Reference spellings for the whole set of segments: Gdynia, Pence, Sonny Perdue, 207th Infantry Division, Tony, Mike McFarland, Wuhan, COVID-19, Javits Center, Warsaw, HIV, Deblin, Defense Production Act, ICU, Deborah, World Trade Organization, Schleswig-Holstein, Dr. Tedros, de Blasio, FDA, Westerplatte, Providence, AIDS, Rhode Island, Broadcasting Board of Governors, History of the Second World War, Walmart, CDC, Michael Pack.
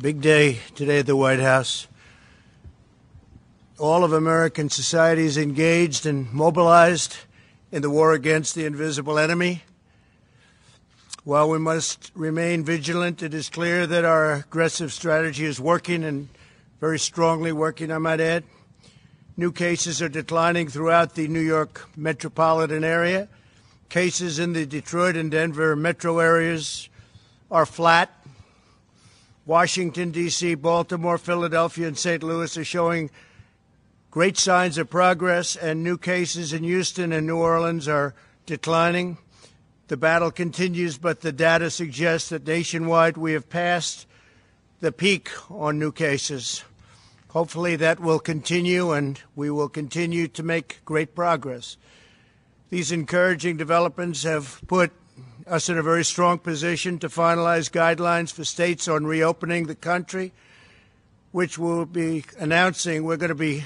Big day today at the White House. All of American society is engaged and mobilized in the war against the invisible enemy. While we must remain vigilant, it is clear that our aggressive strategy is working, and very strongly working, I might add. New cases are declining throughout the New York metropolitan area. Cases in the Detroit and Denver metro areas are flat. Washington, D.C., Baltimore, Philadelphia, and St. Louis are showing great signs of progress, and new cases in Houston and New Orleans are declining. The battle continues, but the data suggests that nationwide we have passed the peak on new cases. Hopefully that will continue, and we will continue to make great progress. These encouraging developments have put us in a very strong position to finalize guidelines for states on reopening the country, which we'll be announcing. We're going to be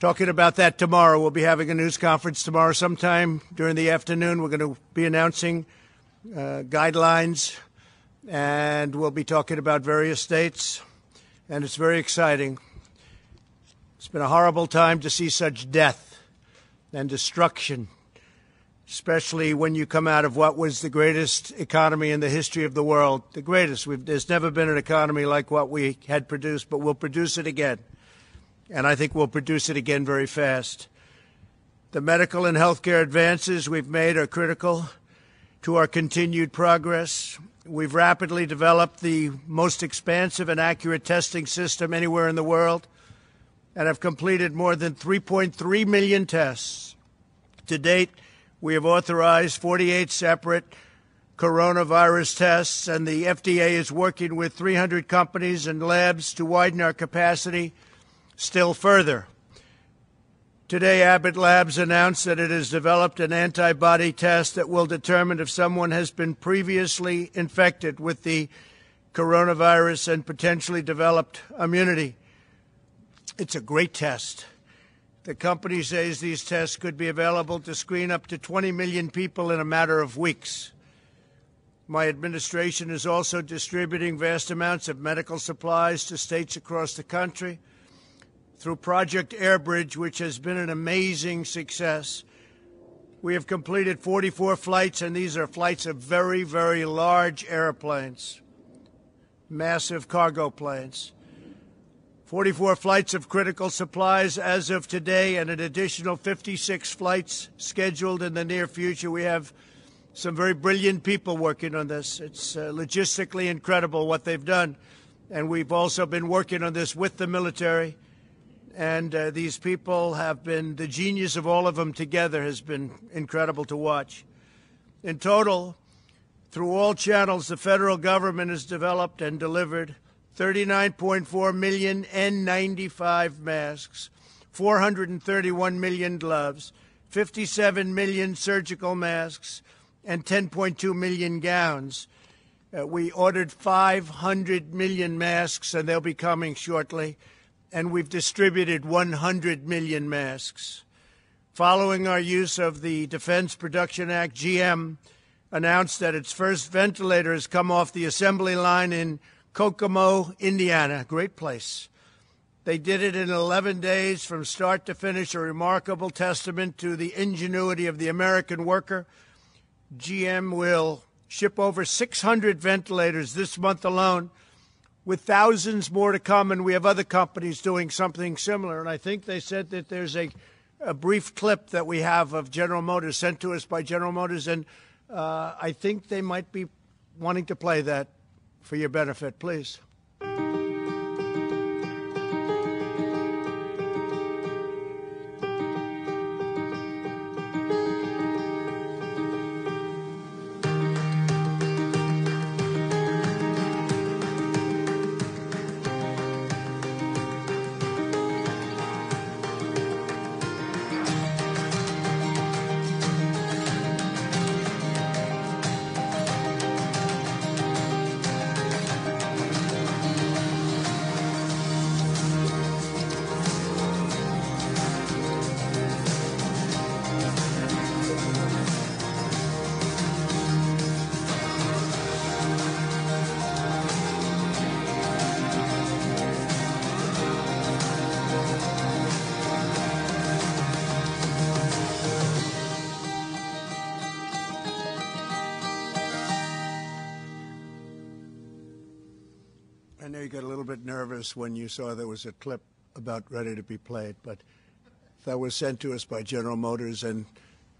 talking about that tomorrow. We'll be having a news conference tomorrow sometime during the afternoon. We're going to be announcing guidelines, and we'll be talking about various states, and it's very exciting. It's been a horrible time to see such death and destruction, especially when you come out of what was the greatest economy in the history of the world, the greatest. There's never been an economy like what we had produced, but we'll produce it again. And I think we'll produce it again very fast. The medical and healthcare advances we've made are critical to our continued progress. We've rapidly developed the most expansive and accurate testing system anywhere in the world, and have completed more than 3.3 million tests. To date, we have authorized 48 separate coronavirus tests, and the FDA is working with 300 companies and labs to widen our capacity still further. Today, Abbott Labs announced that it has developed an antibody test that will determine if someone has been previously infected with the coronavirus and potentially developed immunity. It's a great test. The company says these tests could be available to screen up to 20 million people in a matter of weeks. My administration is also distributing vast amounts of medical supplies to states across the country. Through Project Airbridge, which has been an amazing success, we have completed 44 flights, and these are flights of very, very large airplanes, massive cargo planes. 44 flights of critical supplies as of today, and an additional 56 flights scheduled in the near future. We have some very brilliant people working on this. It's logistically incredible what they've done. And we've also been working on this with the military. And these people have been, the genius of all of them together has been incredible to watch. In total, through all channels, the federal government has developed and delivered 39.4 million N95 masks, 431 million gloves, 57 million surgical masks, and 10.2 million gowns. We ordered 500 million masks, and they'll be coming shortly, and we've distributed 100 million masks. Following our use of the Defense Production Act, GM announced that its first ventilator has come off the assembly line in Kokomo, Indiana. Great place. They did it in 11 days from start to finish, a remarkable testament to the ingenuity of the American worker. GM will ship over 600 ventilators this month alone, with thousands more to come, and we have other companies doing something similar. And I think they said that there's a brief clip that we have of General Motors sent to us by General Motors, and I think they might be wanting to play that for your benefit. Please. When you saw there was a clip about ready to be played, but that was sent to us by General Motors, and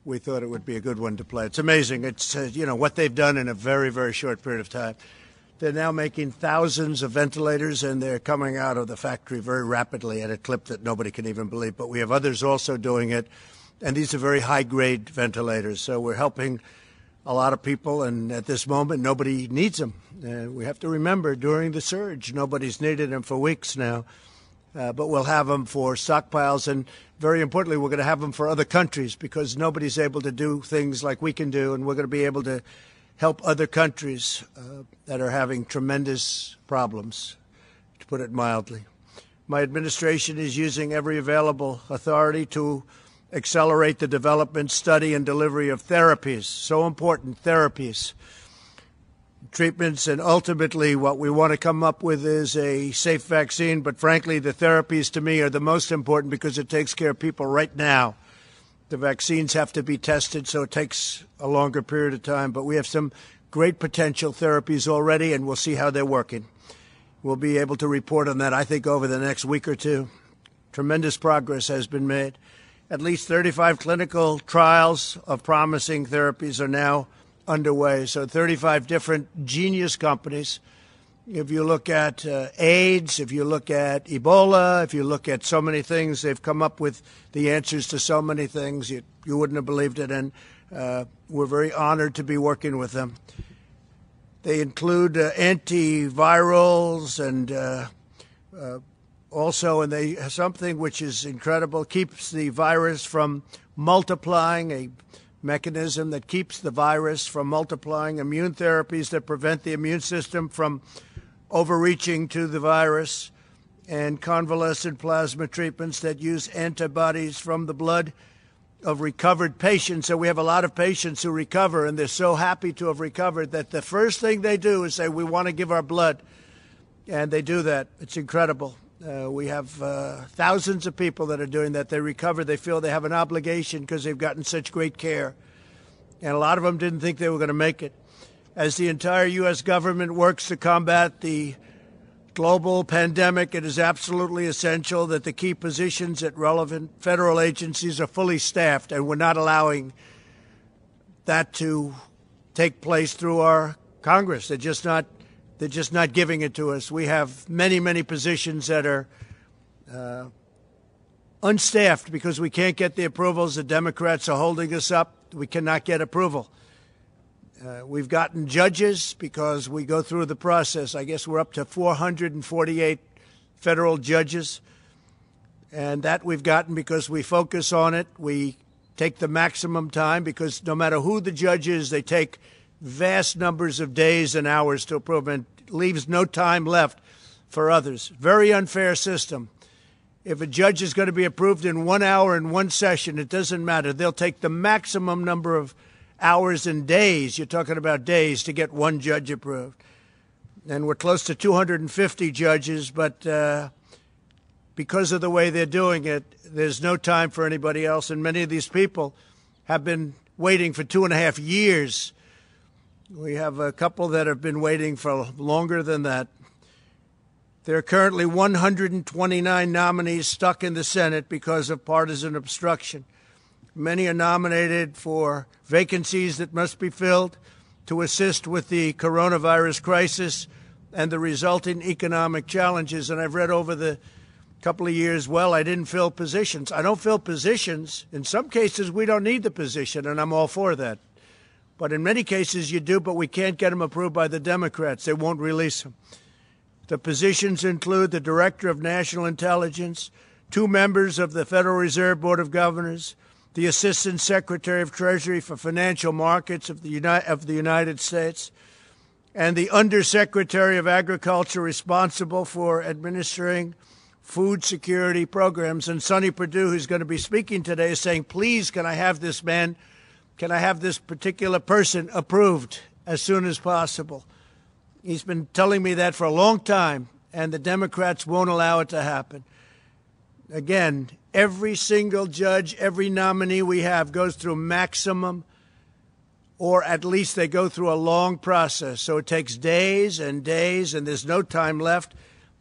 we thought it would be a good one to play. It's amazing. It's, you know, what they've done in a very, very short period of time. They're now making thousands of ventilators, and they're coming out of the factory very rapidly at a clip that nobody can even believe. But we have others also doing it, and these are very high-grade ventilators. So we're helping a lot of people, and at this moment, nobody needs them. We have to remember, during the surge, nobody's needed them for weeks now. But we'll have them for stockpiles, and very importantly, we're going to have them for other countries because nobody's able to do things like we can do, and we're going to be able to help other countries that are having tremendous problems, to put it mildly. My administration is using every available authority to accelerate the development, study, and delivery of therapies, so important therapies, treatments, and ultimately what we want to come up with is a safe vaccine. But frankly, the therapies to me are the most important because it takes care of people right now. The vaccines have to be tested, so it takes a longer period of time. But we have some great potential therapies already, and we'll see how they're working. We'll be able to report on that, I think, over the next week or two. Tremendous progress has been made. At least 35 clinical trials of promising therapies are now underway. So 35 different genius companies. If you look at AIDS, if you look at Ebola, if you look at so many things, they've come up with the answers to so many things. You wouldn't have believed it, and we're very honored to be working with them. They include antivirals and also, and they have something which is incredible, keeps the virus from multiplying, a mechanism that keeps the virus from multiplying, immune therapies that prevent the immune system from overreaching to the virus, and convalescent plasma treatments that use antibodies from the blood of recovered patients. So we have a lot of patients who recover, and they're so happy to have recovered that the first thing they do is say, we want to give our blood, and they do that. It's incredible. We have thousands of people that are doing that. They recover. They feel they have an obligation because they've gotten such great care. And a lot of them didn't think they were going to make it. As the entire U.S. government works to combat the global pandemic, it is absolutely essential that the key positions at relevant federal agencies are fully staffed, and we're not allowing that to take place through our Congress. They're just not giving it to us. We have many, many positions that are unstaffed because we can't get the approvals. The Democrats are holding us up. We cannot get approval. We've gotten judges because we go through the process. I guess we're up to 448 federal judges, and that we've gotten because we focus on it. We take the maximum time because no matter who the judge is, they take vast numbers of days and hours to approve, and leaves no time left for others. Very unfair system. If a judge is going to be approved in 1 hour in one session, it doesn't matter. They'll take the maximum number of hours and days, you're talking about days, to get one judge approved. And we're close to 250 judges, but because of the way they're doing it, there's no time for anybody else. And many of these people have been waiting for 2.5 years. We have a couple that have been waiting for longer than that. There are currently 129 nominees stuck in the Senate because of partisan obstruction. Many are nominated for vacancies that must be filled to assist with the coronavirus crisis and the resulting economic challenges. And I've read over the couple of years, well, I didn't fill positions. I don't fill positions. In some cases, we don't need the position, and I'm all for that. But in many cases, you do, but we can't get them approved by the Democrats. They won't release them. The positions include the Director of National Intelligence, two members of the Federal Reserve Board of Governors, the Assistant Secretary of Treasury for Financial Markets of the United States, and the Undersecretary of Agriculture responsible for administering food security programs. And Sonny Perdue, who's going to be speaking today, is saying, please, can I have this man, can I have this particular person approved as soon as possible? He's been telling me that for a long time, and the Democrats won't allow it to happen. Again, every single judge, every nominee we have goes through maximum, or at least they go through a long process. So it takes days and days, and there's no time left.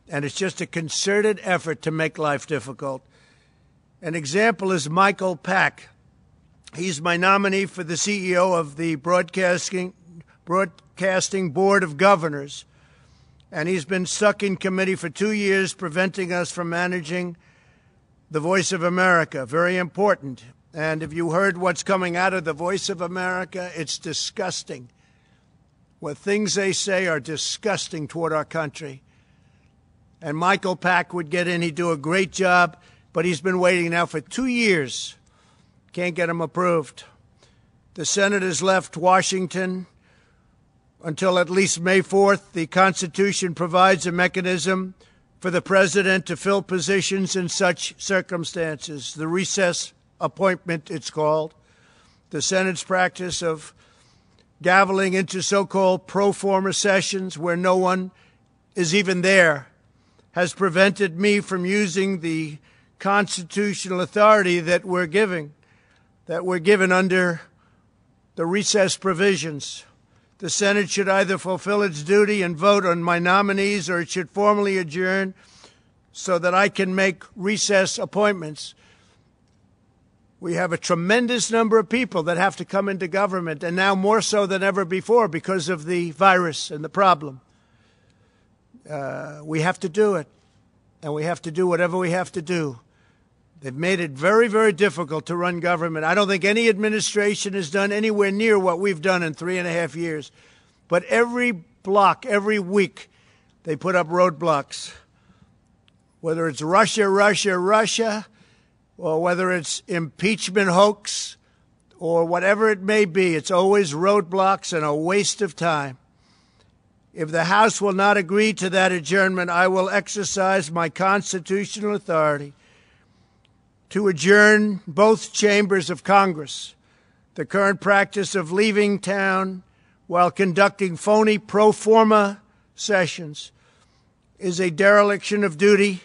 And it's just a concerted effort to make life difficult. An example is Michael Pack. He's my nominee for the CEO of the Broadcasting Board of Governors. And he's been stuck in committee for 2 years, preventing us from managing the Voice of America. Very important. And if you heard what's coming out of the Voice of America, it's disgusting. What things they say are disgusting toward our country. And Michael Pack would get in. He'd do a great job, but he's been waiting now for 2 years. Can't get him approved. The Senate has left Washington until at least May 4th. The Constitution provides a mechanism for the president to fill positions in such circumstances. The recess appointment, it's called. The Senate's practice of gaveling into so-called pro forma sessions where no one is even there has prevented me from using the constitutional authority that we're given under the recess provisions. The Senate should either fulfill its duty and vote on my nominees, or it should formally adjourn so that I can make recess appointments. We have a tremendous number of people that have to come into government, and now more so than ever before because of the virus and the problem. We have to do it, and we have to do whatever we have to do. They've made it very, very difficult to run government. I don't think any administration has done anywhere near what we've done in 3.5 years. But every block, every week, they put up roadblocks. Whether it's Russia, or whether it's impeachment hoax, or whatever it may be, it's always roadblocks and a waste of time. If the House will not agree to that adjournment, I will exercise my constitutional authority to adjourn both chambers of Congress. The current practice of leaving town while conducting phony pro forma sessions is a dereliction of duty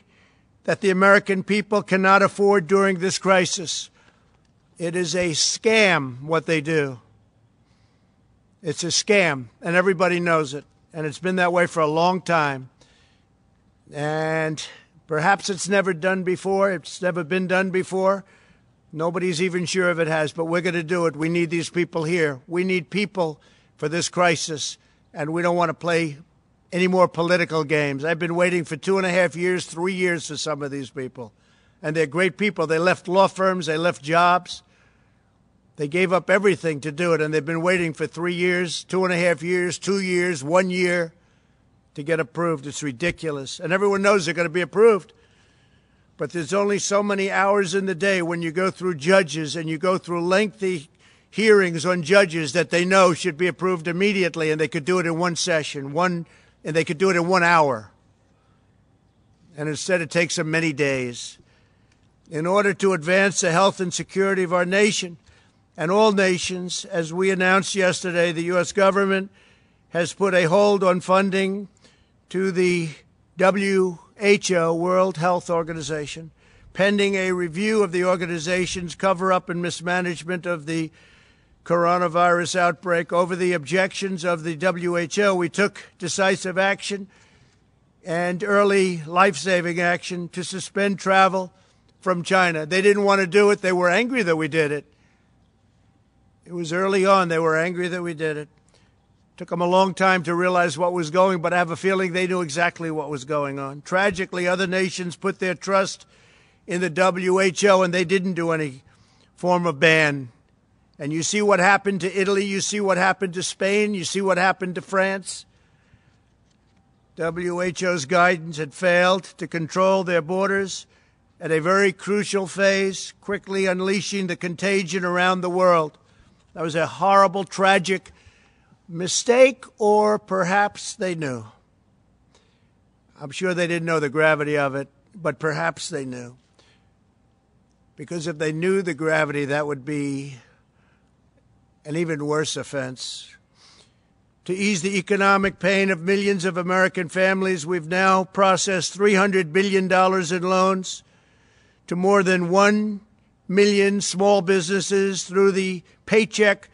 that the American people cannot afford during this crisis. It is a scam, what they do. It's a scam, and everybody knows it. And it's been that way for a long time. And perhaps it's never done before. It's never been done before. Nobody's even sure if it has, but we're going to do it. We need these people here. We need people for this crisis, and we don't want to play any more political games. I've been waiting for 2.5 years, 3 years for some of these people. And they're great people. They left law firms. They left jobs. They gave up everything to do it, and they've been waiting for 3 years, 2.5 years, 2 years, 1 year to get approved. It's ridiculous. And everyone knows they're going to be approved. But there's only so many hours in the day when you go through judges and you go through lengthy hearings on judges that they know should be approved immediately, and they could do it in one session, and they could do it in 1 hour. And instead it takes them many days. In order to advance the health and security of our nation, and all nations, as we announced yesterday, the U.S. government has put a hold on funding to the WHO, World Health Organization, pending a review of the organization's cover-up and mismanagement of the coronavirus outbreak. Over the objections of the WHO, we took decisive action and early life-saving action to suspend travel from China. They didn't want to do it. They were angry that we did it. It was early on. They were angry that we did it. Took them a long time to realize what was going, but I have a feeling they knew exactly what was going on. Tragically, other nations put their trust in the WHO, and they didn't do any form of ban. And you see what happened to Italy. You see what happened to Spain. You see what happened to France. WHO's guidance had failed to control their borders at a very crucial phase, quickly unleashing the contagion around the world. That was a horrible, tragic mistake, or perhaps they knew. I'm sure they didn't know the gravity of it, but perhaps they knew. Because if they knew the gravity, that would be an even worse offense. To ease the economic pain of millions of American families, we've now processed $300 billion in loans to more than 1 million small businesses through the Paycheck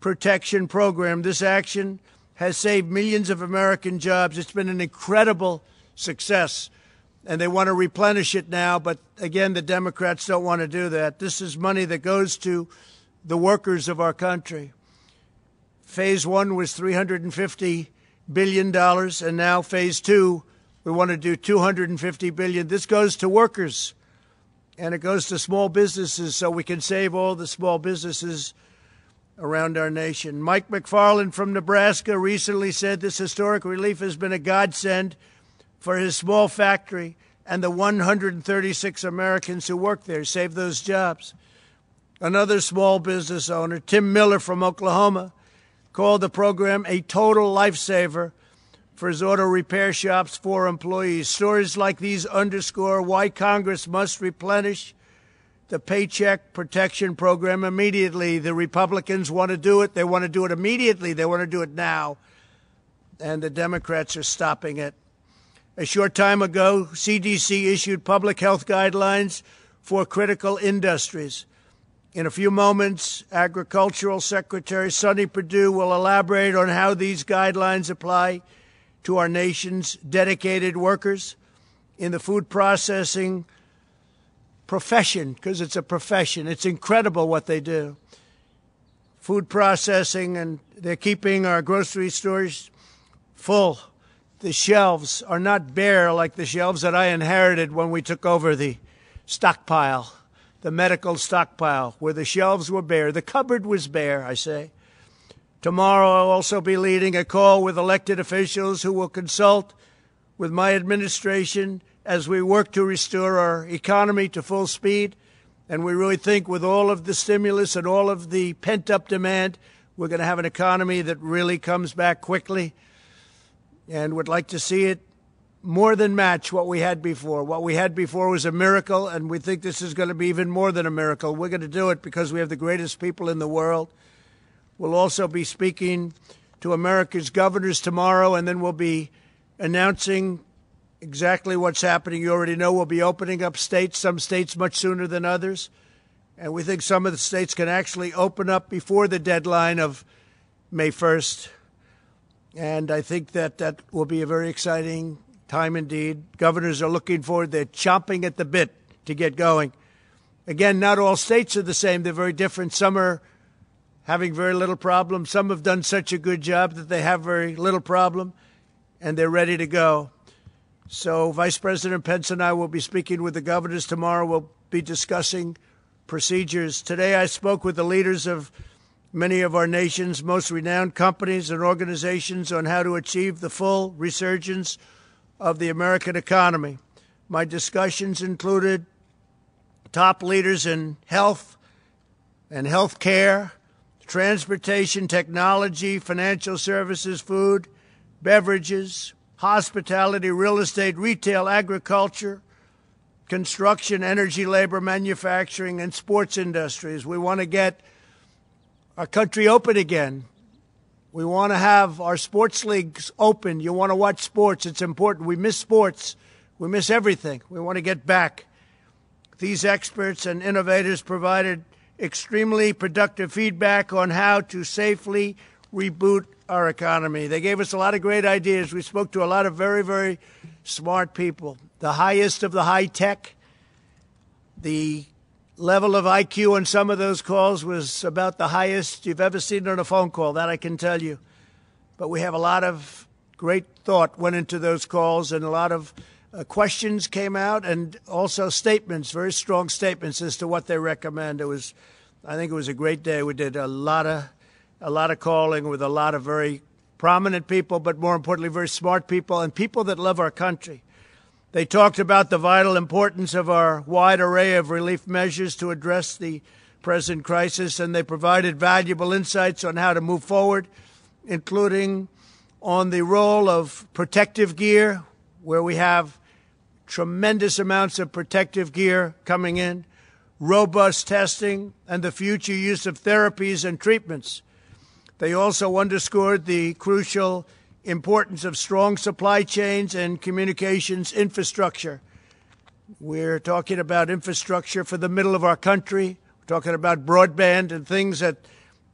Protection Program. This action has saved millions of American jobs. It's been an incredible success, and they want to replenish it now, but again, the Democrats don't want to do that. This is money that goes to the workers of our country. Phase one was $350 billion, and now phase two, we want to do $250 billion. This goes to workers, and it goes to small businesses, so we can save all the small businesses around our nation. Mike McFarland from Nebraska recently said this historic relief has been a godsend for his small factory and the 136 Americans who work there, save those jobs. Another small business owner, Tim Miller from Oklahoma, called the program a total lifesaver for his auto repair shop's 4 employees. Stories like these underscore why Congress must replenish the Paycheck Protection Program immediately. The Republicans want to do it. They want to do it immediately. They want to do it now. And the Democrats are stopping it. A short time ago, CDC issued public health guidelines for critical industries. In a few moments, Agricultural Secretary Sonny Perdue will elaborate on how these guidelines apply to our nation's dedicated workers in the food processing profession, because it's a profession. It's incredible what they do. Food processing, and they're keeping our grocery stores full. The shelves are not bare like the shelves that I inherited when we took over the stockpile, the medical stockpile, where the shelves were bare. The cupboard was bare, I say. Tomorrow I'll also be leading a call with elected officials who will consult with my administration as we work to restore our economy to full speed. And we really think with all of the stimulus and all of the pent-up demand, we're going to have an economy that really comes back quickly, and would like to see it more than match what we had before. What we had before was a miracle, and we think this is going to be even more than a miracle. We're going to do it because we have the greatest people in the world. We'll also be speaking to America's governors tomorrow, and then we'll be announcing exactly what's happening. You already know we'll be opening up states, some states much sooner than others. And we think some of the states can actually open up before the deadline of May 1st. And I think that will be a very exciting time indeed. Governors are looking forward. They're chomping at the bit to get going. Again, not all states are the same. They're very different. Some are having very little problem. Some have done such a good job that they have very little problem, and they're ready to go. So Vice President Pence and I will be speaking with the governors tomorrow. We'll be discussing procedures. Today I spoke with the leaders of many of our nation's most renowned companies and organizations on how to achieve the full resurgence of the American economy. My discussions included top leaders in health and health care, transportation, technology, financial services, food, beverages, hospitality, real estate, retail, agriculture, construction, energy, labor, manufacturing, and sports industries. We want to get our country open again. We want to have our sports leagues open. You want to watch sports. It's important. We miss sports. We miss everything. We want to get back. These experts and innovators provided extremely productive feedback on how to safely reboot our economy. They gave us a lot of great ideas. We spoke to a lot of very, very smart people, the highest of the high tech. The level of IQ on some of those calls was about the highest you've ever seen on a phone call, that I can tell you. But we have a lot of great thought went into those calls, and a lot of questions came out, and also statements, very strong statements as to what they recommend. It was, I think it was a great day. We did a lot of calling with a lot of very prominent people, but more importantly, very smart people and people that love our country. They talked about the vital importance of our wide array of relief measures to address the present crisis, and they provided valuable insights on how to move forward, including on the role of protective gear, where we have tremendous amounts of protective gear coming in, robust testing, and the future use of therapies and treatments. They also underscored the crucial importance of strong supply chains and communications infrastructure. We're talking about infrastructure for the middle of our country. We're talking about broadband and things that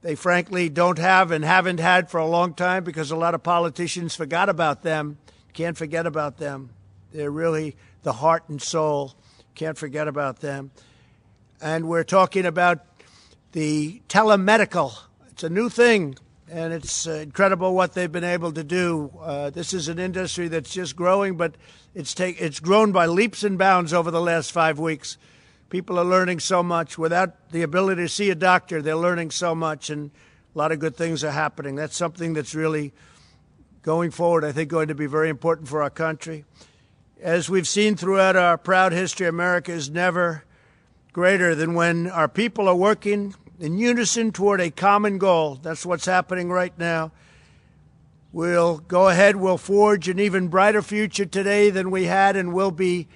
they frankly don't have and haven't had for a long time because a lot of politicians forgot about them. Can't forget about them. They're really the heart and soul. Can't forget about them. And we're talking about the telemedical. It's a new thing. And it's incredible what they've been able to do. This is an industry that's just growing, but it's grown by leaps and bounds over the last 5 weeks. People are learning so much. Without the ability to see a doctor, they're learning so much, and a lot of good things are happening. That's something that's really, going forward, I think going to be very important for our country. As we've seen throughout our proud history, America is never greater than when our people are working in unison toward a common goal. That's what's happening right now. We'll go ahead. We'll forge an even brighter future today than we had, and we'll be,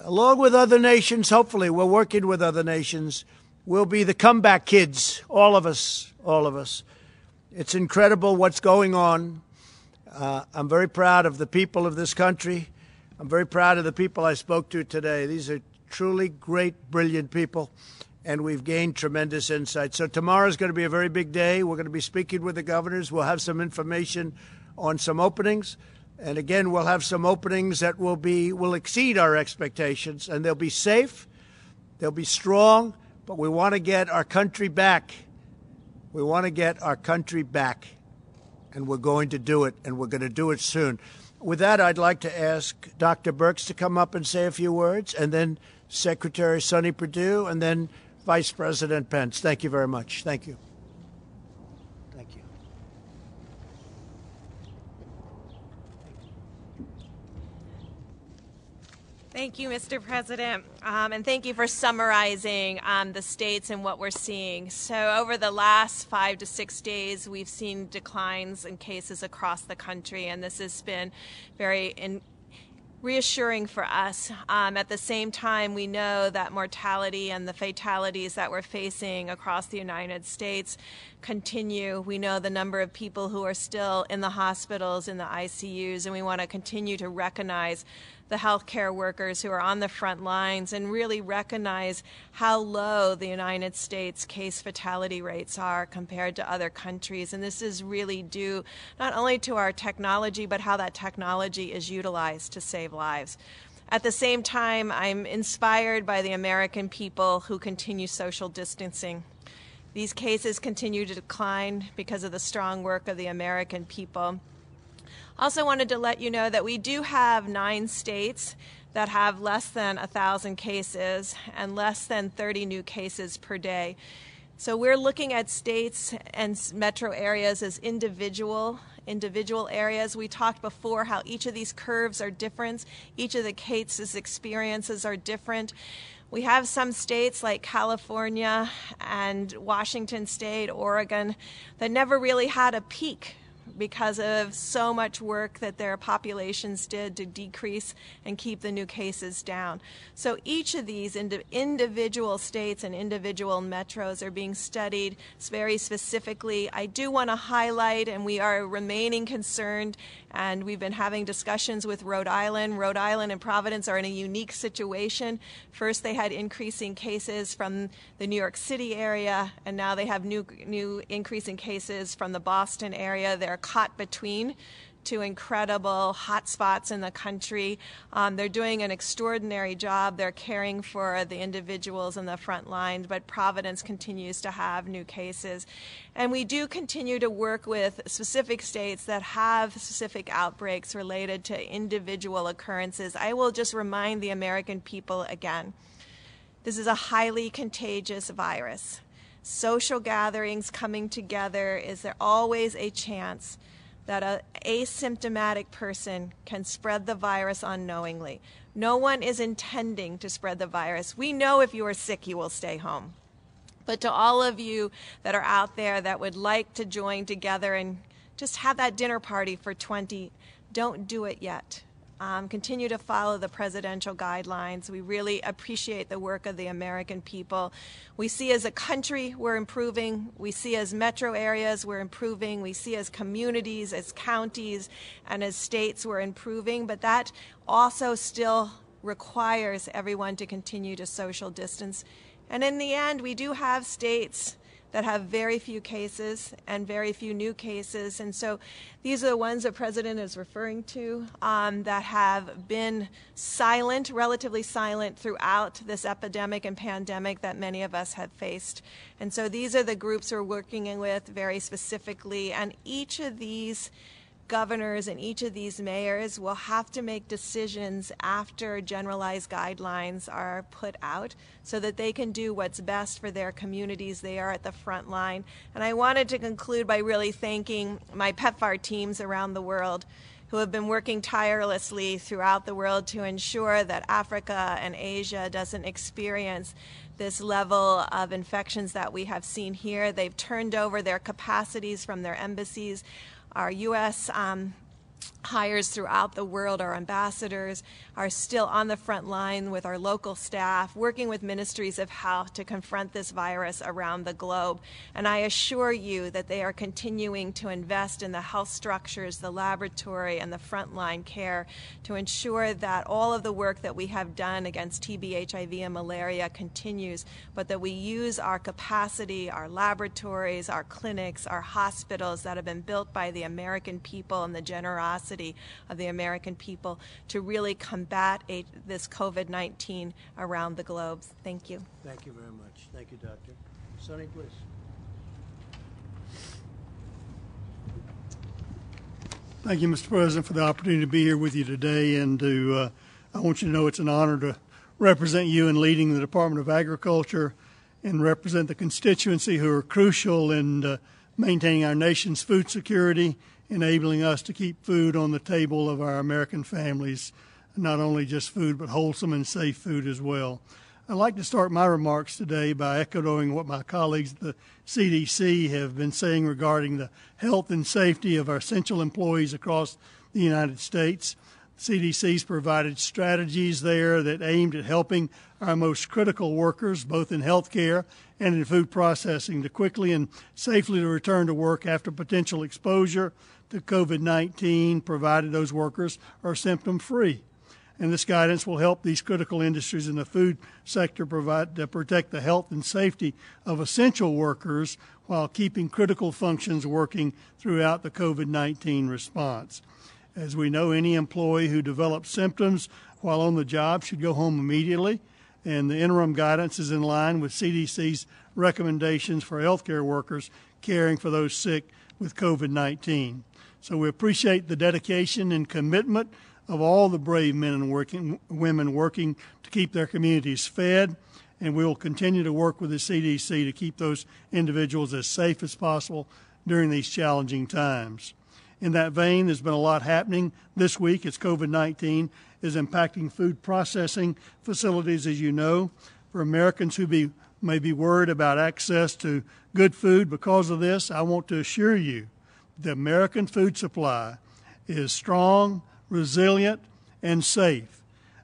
along with other nations, hopefully, we're working with other nations. We'll be the comeback kids, all of us, all of us. It's incredible what's going on. I'm very proud of the people of this country. I'm very proud of the people I spoke to today. These are truly great, brilliant people. And we've gained tremendous insight. So tomorrow is going to be a very big day. We're going to be speaking with the governors. We'll have some information on some openings. And again, we'll have some openings that will exceed our expectations. And they'll be safe. They'll be strong. But we want to get our country back. We want to get our country back. And we're going to do it. And we're going to do it soon. With that, I'd like to ask Dr. Birx to come up and say a few words. And then Secretary Sonny Perdue. And then Vice President Pence, thank you very much. Thank you. Thank you. Thank you, Mr. President, and thank you for summarizing the states and what we're seeing. So over the last 5 to 6 days, we've seen declines in cases across the country, and this has been very reassuring for us. At the same time, we know that mortality and the fatalities that we're facing across the United States continue. We know the number of people who are still in the hospitals, in the ICUs, and we want to continue to recognize the healthcare workers who are on the front lines and really recognize how low the United States case fatality rates are compared to other countries. And this is really due not only to our technology, but how that technology is utilized to save lives. At the same time, I'm inspired by the American people who continue social distancing. These cases continue to decline because of the strong work of the American people. Also wanted to let you know that we do have 9 states that have less than 1,000 cases and less than 30 new cases per day. So we're looking at states and metro areas as individual areas. We talked before how each of these curves are different. Each of the cases' experiences are different. We have some states like California and Washington State, Oregon, that never really had a peak because of so much work that their populations did to decrease and keep the new cases down. So each of these individual states and individual metros are being studied very specifically. I do want to highlight, and we are remaining concerned, and we've been having discussions with Rhode Island. Rhode Island and Providence are in a unique situation. First, they had increasing cases from the New York City area, and now they have new increasing cases from the Boston area. They're caught between to incredible hotspots in the country. They're doing an extraordinary job. They're caring for the individuals in the front lines, but Providence continues to have new cases. And we do continue to work with specific states that have specific outbreaks related to individual occurrences. I will just remind the American people again, this is a highly contagious virus. Social gatherings, coming together, is there always a chance that an asymptomatic person can spread the virus unknowingly. No one is intending to spread the virus. We know if you are sick, you will stay home. But to all of you that are out there that would like to join together and just have that dinner party for 20, don't do it yet. Continue to follow the presidential guidelines. We really appreciate the work of the American people. We see as a country we're improving. We see as metro areas we're improving. We see as communities, as counties, and as states we're improving. But that also still requires everyone to continue to social distance. And in the end, we do have states that have very few cases and very few new cases. And so these are the ones the president is referring to that have been silent, relatively silent throughout this epidemic and pandemic that many of us have faced. And so these are the groups we're working with very specifically. And each of these governors and each of these mayors will have to make decisions after generalized guidelines are put out so that they can do what's best for their communities. They are at the front line. And I wanted to conclude by really thanking my PEPFAR teams around the world who have been working tirelessly throughout the world to ensure that Africa and Asia doesn't experience this level of infections that we have seen here. They've turned over their capacities from their embassies. Our U.S. hires throughout the world, our ambassadors, are still on the front line with our local staff, working with ministries of health to confront this virus around the globe. And I assure you that they are continuing to invest in the health structures, the laboratory, and the frontline care to ensure that all of the work that we have done against TB, HIV, and malaria continues, but that we use our capacity, our laboratories, our clinics, our hospitals that have been built by the American people and the generosity of the American people to really combat this COVID-19 around the globe. Thank you. Thank you very much. Thank you, Doctor. Sonny, please. Thank you, Mr. President, for the opportunity to be here with you today. And I want you to know it's an honor to represent you in leading the Department of Agriculture and represent the constituency who are crucial in maintaining our nation's food security, enabling us to keep food on the table of our American families, not only just food, but wholesome and safe food as well. I'd like to start my remarks today by echoing what my colleagues at the CDC have been saying regarding the health and safety of our essential employees across the United States. The CDC's provided strategies there that aimed at helping our most critical workers, both in healthcare and in food processing, to quickly and safely return to work after potential exposure to COVID-19, provided those workers are symptom-free. And this guidance will help these critical industries in the food sector protect the health and safety of essential workers while keeping critical functions working throughout the COVID-19 response. As we know, any employee who develops symptoms while on the job should go home immediately, and the interim guidance is in line with CDC's recommendations for healthcare workers caring for those sick with COVID-19. So we appreciate the dedication and commitment of all the brave men and women working to keep their communities fed, and we will continue to work with the CDC to keep those individuals as safe as possible during these challenging times. In that vein, there's been a lot happening this week as COVID-19 is impacting food processing facilities, as you know. For Americans who may be worried about access to good food because of this, I want to assure you the American food supply is strong, resilient, and safe.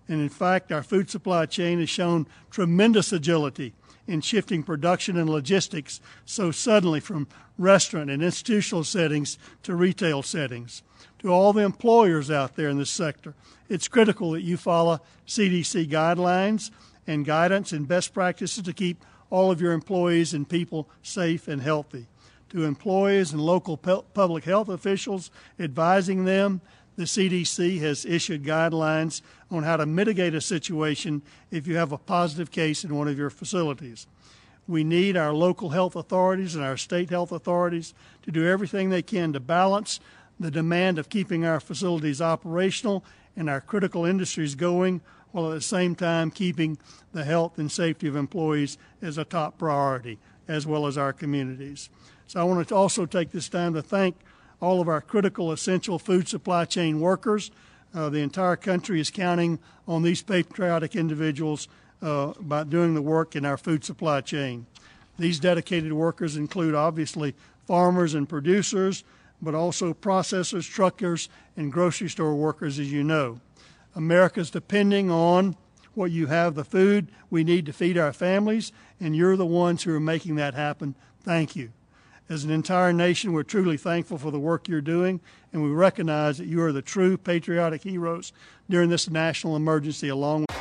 And in fact, our food supply chain has shown tremendous agility in shifting production and logistics so suddenly from restaurant and institutional settings to retail settings. To all the employers out there in this sector, it's critical that you follow CDC guidelines and guidance and best practices to keep all of your employees and people safe and healthy. to employees and local public health officials, advising them. The CDC has issued guidelines on how to mitigate a situation if you have a positive case in one of your facilities. We need our local health authorities and our state health authorities to do everything they can to balance the demand of keeping our facilities operational and our critical industries going, while at the same time keeping the health and safety of employees as a top priority, as well as our communities. So I want to also take this time to thank all of our critical, essential food supply chain workers. The entire country is counting on these patriotic individuals by doing the work in our food supply chain. These dedicated workers include, obviously, farmers and producers, but also processors, truckers, and grocery store workers, as you know. America's depending on what you have, the food we need to feed our families, and you're the ones who are making that happen. Thank you. As an entire nation, we're truly thankful for the work you're doing, and we recognize that you are the true patriotic heroes during this national emergency along with...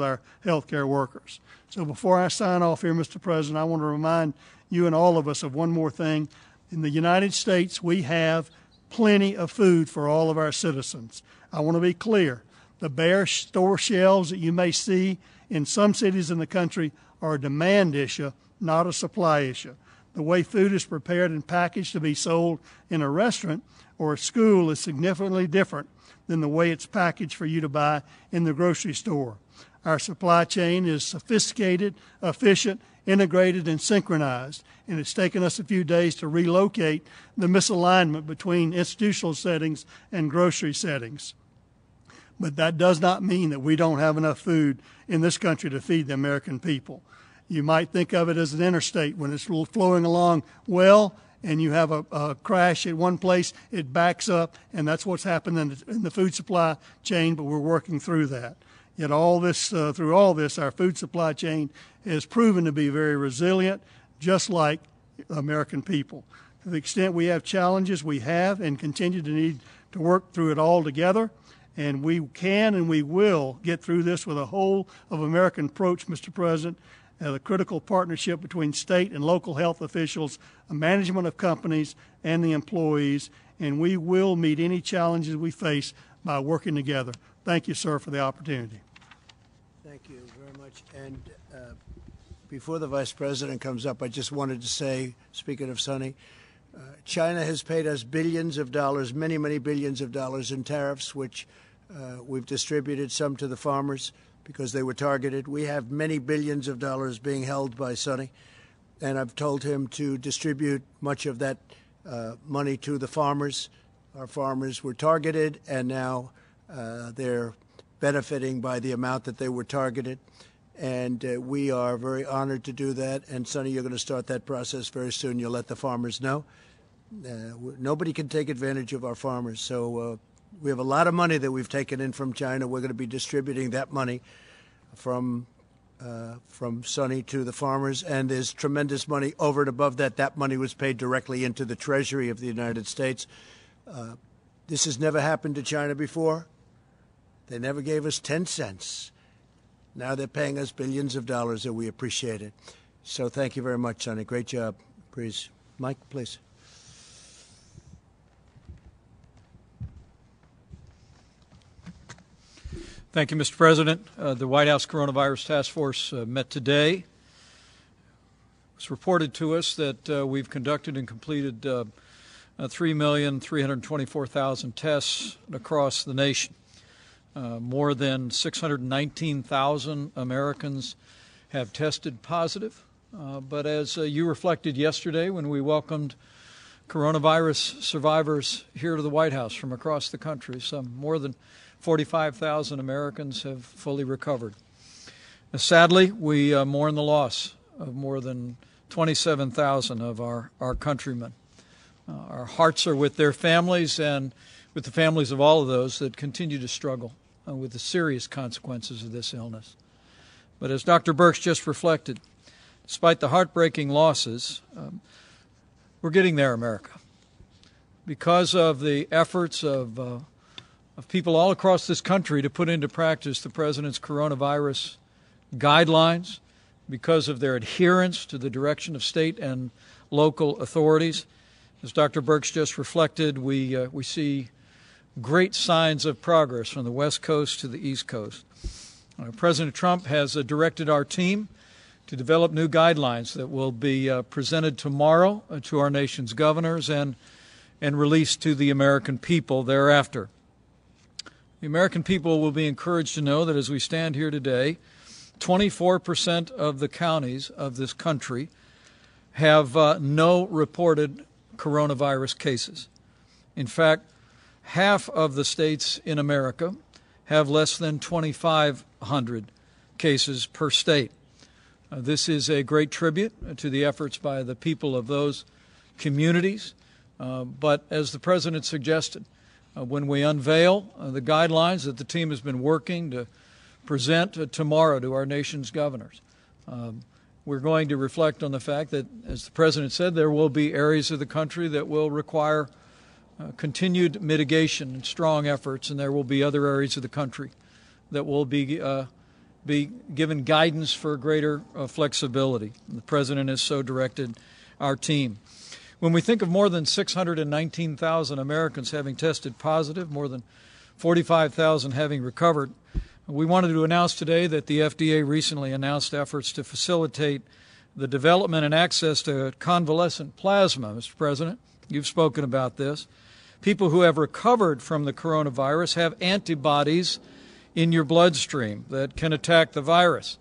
Our healthcare workers. So before I sign off here, Mr. President, I want to remind you and all of us of one more thing. In the United States, we have plenty of food for all of our citizens. I want to be clear. The bare store shelves that you may see in some cities in the country are a demand issue, not a supply issue. The way food is prepared and packaged to be sold in a restaurant or a school is significantly different than the way it's packaged for you to buy in the grocery store. Our supply chain is sophisticated, efficient, integrated, and synchronized, and it's taken us a few days to relocate the misalignment between institutional settings and grocery settings. But that does not mean that we don't have enough food in this country to feed the American people. You might think of it as an interstate when it's flowing along well, and you have a crash at one place, it backs up, and that's what's happened in the food supply chain, but we're working through that. Yet through all this, our food supply chain has proven to be very resilient, just like the American people. To the extent we have challenges, we have and continue to need to work through it all together. And we can and we will get through this with a whole of American approach, Mr. President, and the critical partnership between state and local health officials, management of companies, and the employees. And we will meet any challenges we face by working together. Thank you, sir, for the opportunity. Thank you very much. And before the Vice President comes up, I just wanted to say, speaking of Sonny, China has paid us billions of dollars, many, many billions of dollars in tariffs, which we've distributed some to the farmers because they were targeted. We have many billions of dollars being held by Sonny, and I've told him to distribute much of that money to the farmers. Our farmers were targeted, and now they're benefiting by the amount that they were targeted. And we are very honored to do that. And, Sonny, you're going to start that process very soon. You'll let the farmers know. Nobody can take advantage of our farmers. So we have a lot of money that we've taken in from China. We're going to be distributing that money from Sonny to the farmers. And there's tremendous money over and above that. That money was paid directly into the Treasury of the United States. This has never happened to China before. They never gave us 10 cents. Now they're paying us billions of dollars, and we appreciate it. So thank you very much, Sonny. Great job. Please, Mike, please. Thank you, Mr. President. The White House Coronavirus Task Force met today. was reported to us that we've conducted and completed 3,324,000 tests across the nation. More than 619,000 Americans have tested positive. But as you reflected yesterday when we welcomed coronavirus survivors here to the White House from across the country, some more than 45,000 Americans have fully recovered. Now, sadly, we mourn the loss of more than 27,000 of our countrymen. Our hearts are with their families and with the families of all of those that continue to struggle with the serious consequences of this illness. But as Dr. Birx just reflected, despite the heartbreaking losses, we're getting there, America. Because of the efforts of people all across this country to put into practice the president's coronavirus guidelines, because of their adherence to the direction of state and local authorities, as Dr. Birx just reflected, we see great signs of progress from the West Coast to the East Coast. President Trump has directed our team to develop new guidelines that will be presented tomorrow to our nation's governors and released to the American people thereafter. The American people will be encouraged to know that as we stand here today, 24% of the counties of this country have no reported coronavirus cases. In fact, half of the states in America have less than 2,500 cases per state. This is a great tribute to the efforts by the people of those communities. But as the president suggested, when we unveil the guidelines that the team has been working to present tomorrow to our nation's governors, we're going to reflect on the fact that, as the president said, there will be areas of the country that will require continued mitigation and strong efforts, and there will be other areas of the country that will be given guidance for greater flexibility. The president has so directed our team. When we think of more than 619,000 Americans having tested positive, more than 45,000 having recovered, we wanted to announce today that the FDA recently announced efforts to facilitate the development and access to convalescent plasma. Mr. President, you've spoken about this. People who have recovered from the coronavirus have antibodies in your bloodstream that can attack the virus.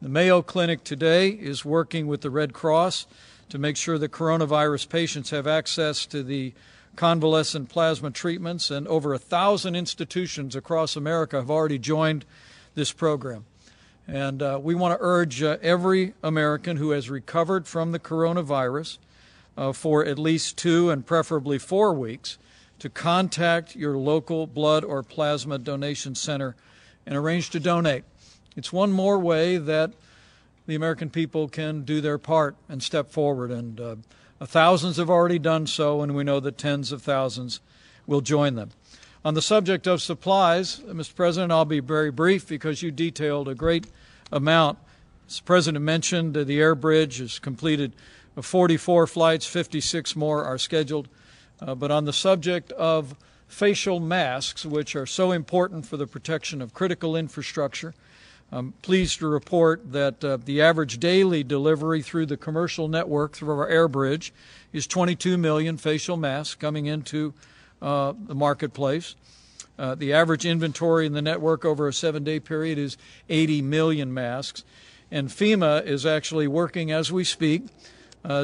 The Mayo Clinic today is working with the Red Cross to make sure that coronavirus patients have access to the convalescent plasma treatments, and over 1,000 institutions across America have already joined this program. And we want to urge every American who has recovered from the coronavirus for at least 2 and preferably 4 weeks to contact your local blood or plasma donation center and arrange to donate. It's one more way that the American people can do their part and step forward. And thousands have already done so, and we know that tens of thousands will join them. On the subject of supplies, Mr. President, I'll be very brief because you detailed a great amount. As the President mentioned, the Airbridge has completed 44 flights, 56 more are scheduled. But on the subject of facial masks, which are so important for the protection of critical infrastructure, I'm pleased to report that the average daily delivery through the commercial network through our Airbridge is 22 million facial masks coming into the marketplace. The average inventory in the network over a 7-day period is 80 million masks. And FEMA is actually working as we speak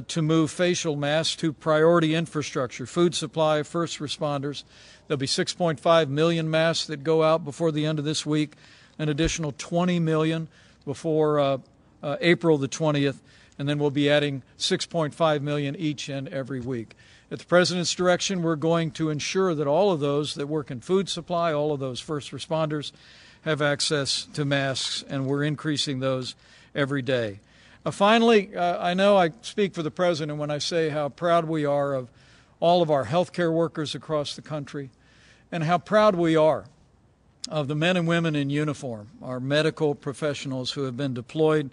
to move facial masks to priority infrastructure, food supply, first responders. There'll be 6.5 million masks that go out before the end of this week, an additional 20 million before April the 20th, and then we'll be adding 6.5 million each and every week. At the President's direction, we're going to ensure that all of those that work in food supply, all of those first responders, have access to masks, and we're increasing those every day. Finally, I know I speak for the President when I say how proud we are of all of our healthcare workers across the country, and how proud we are of the men and women in uniform, our medical professionals who have been deployed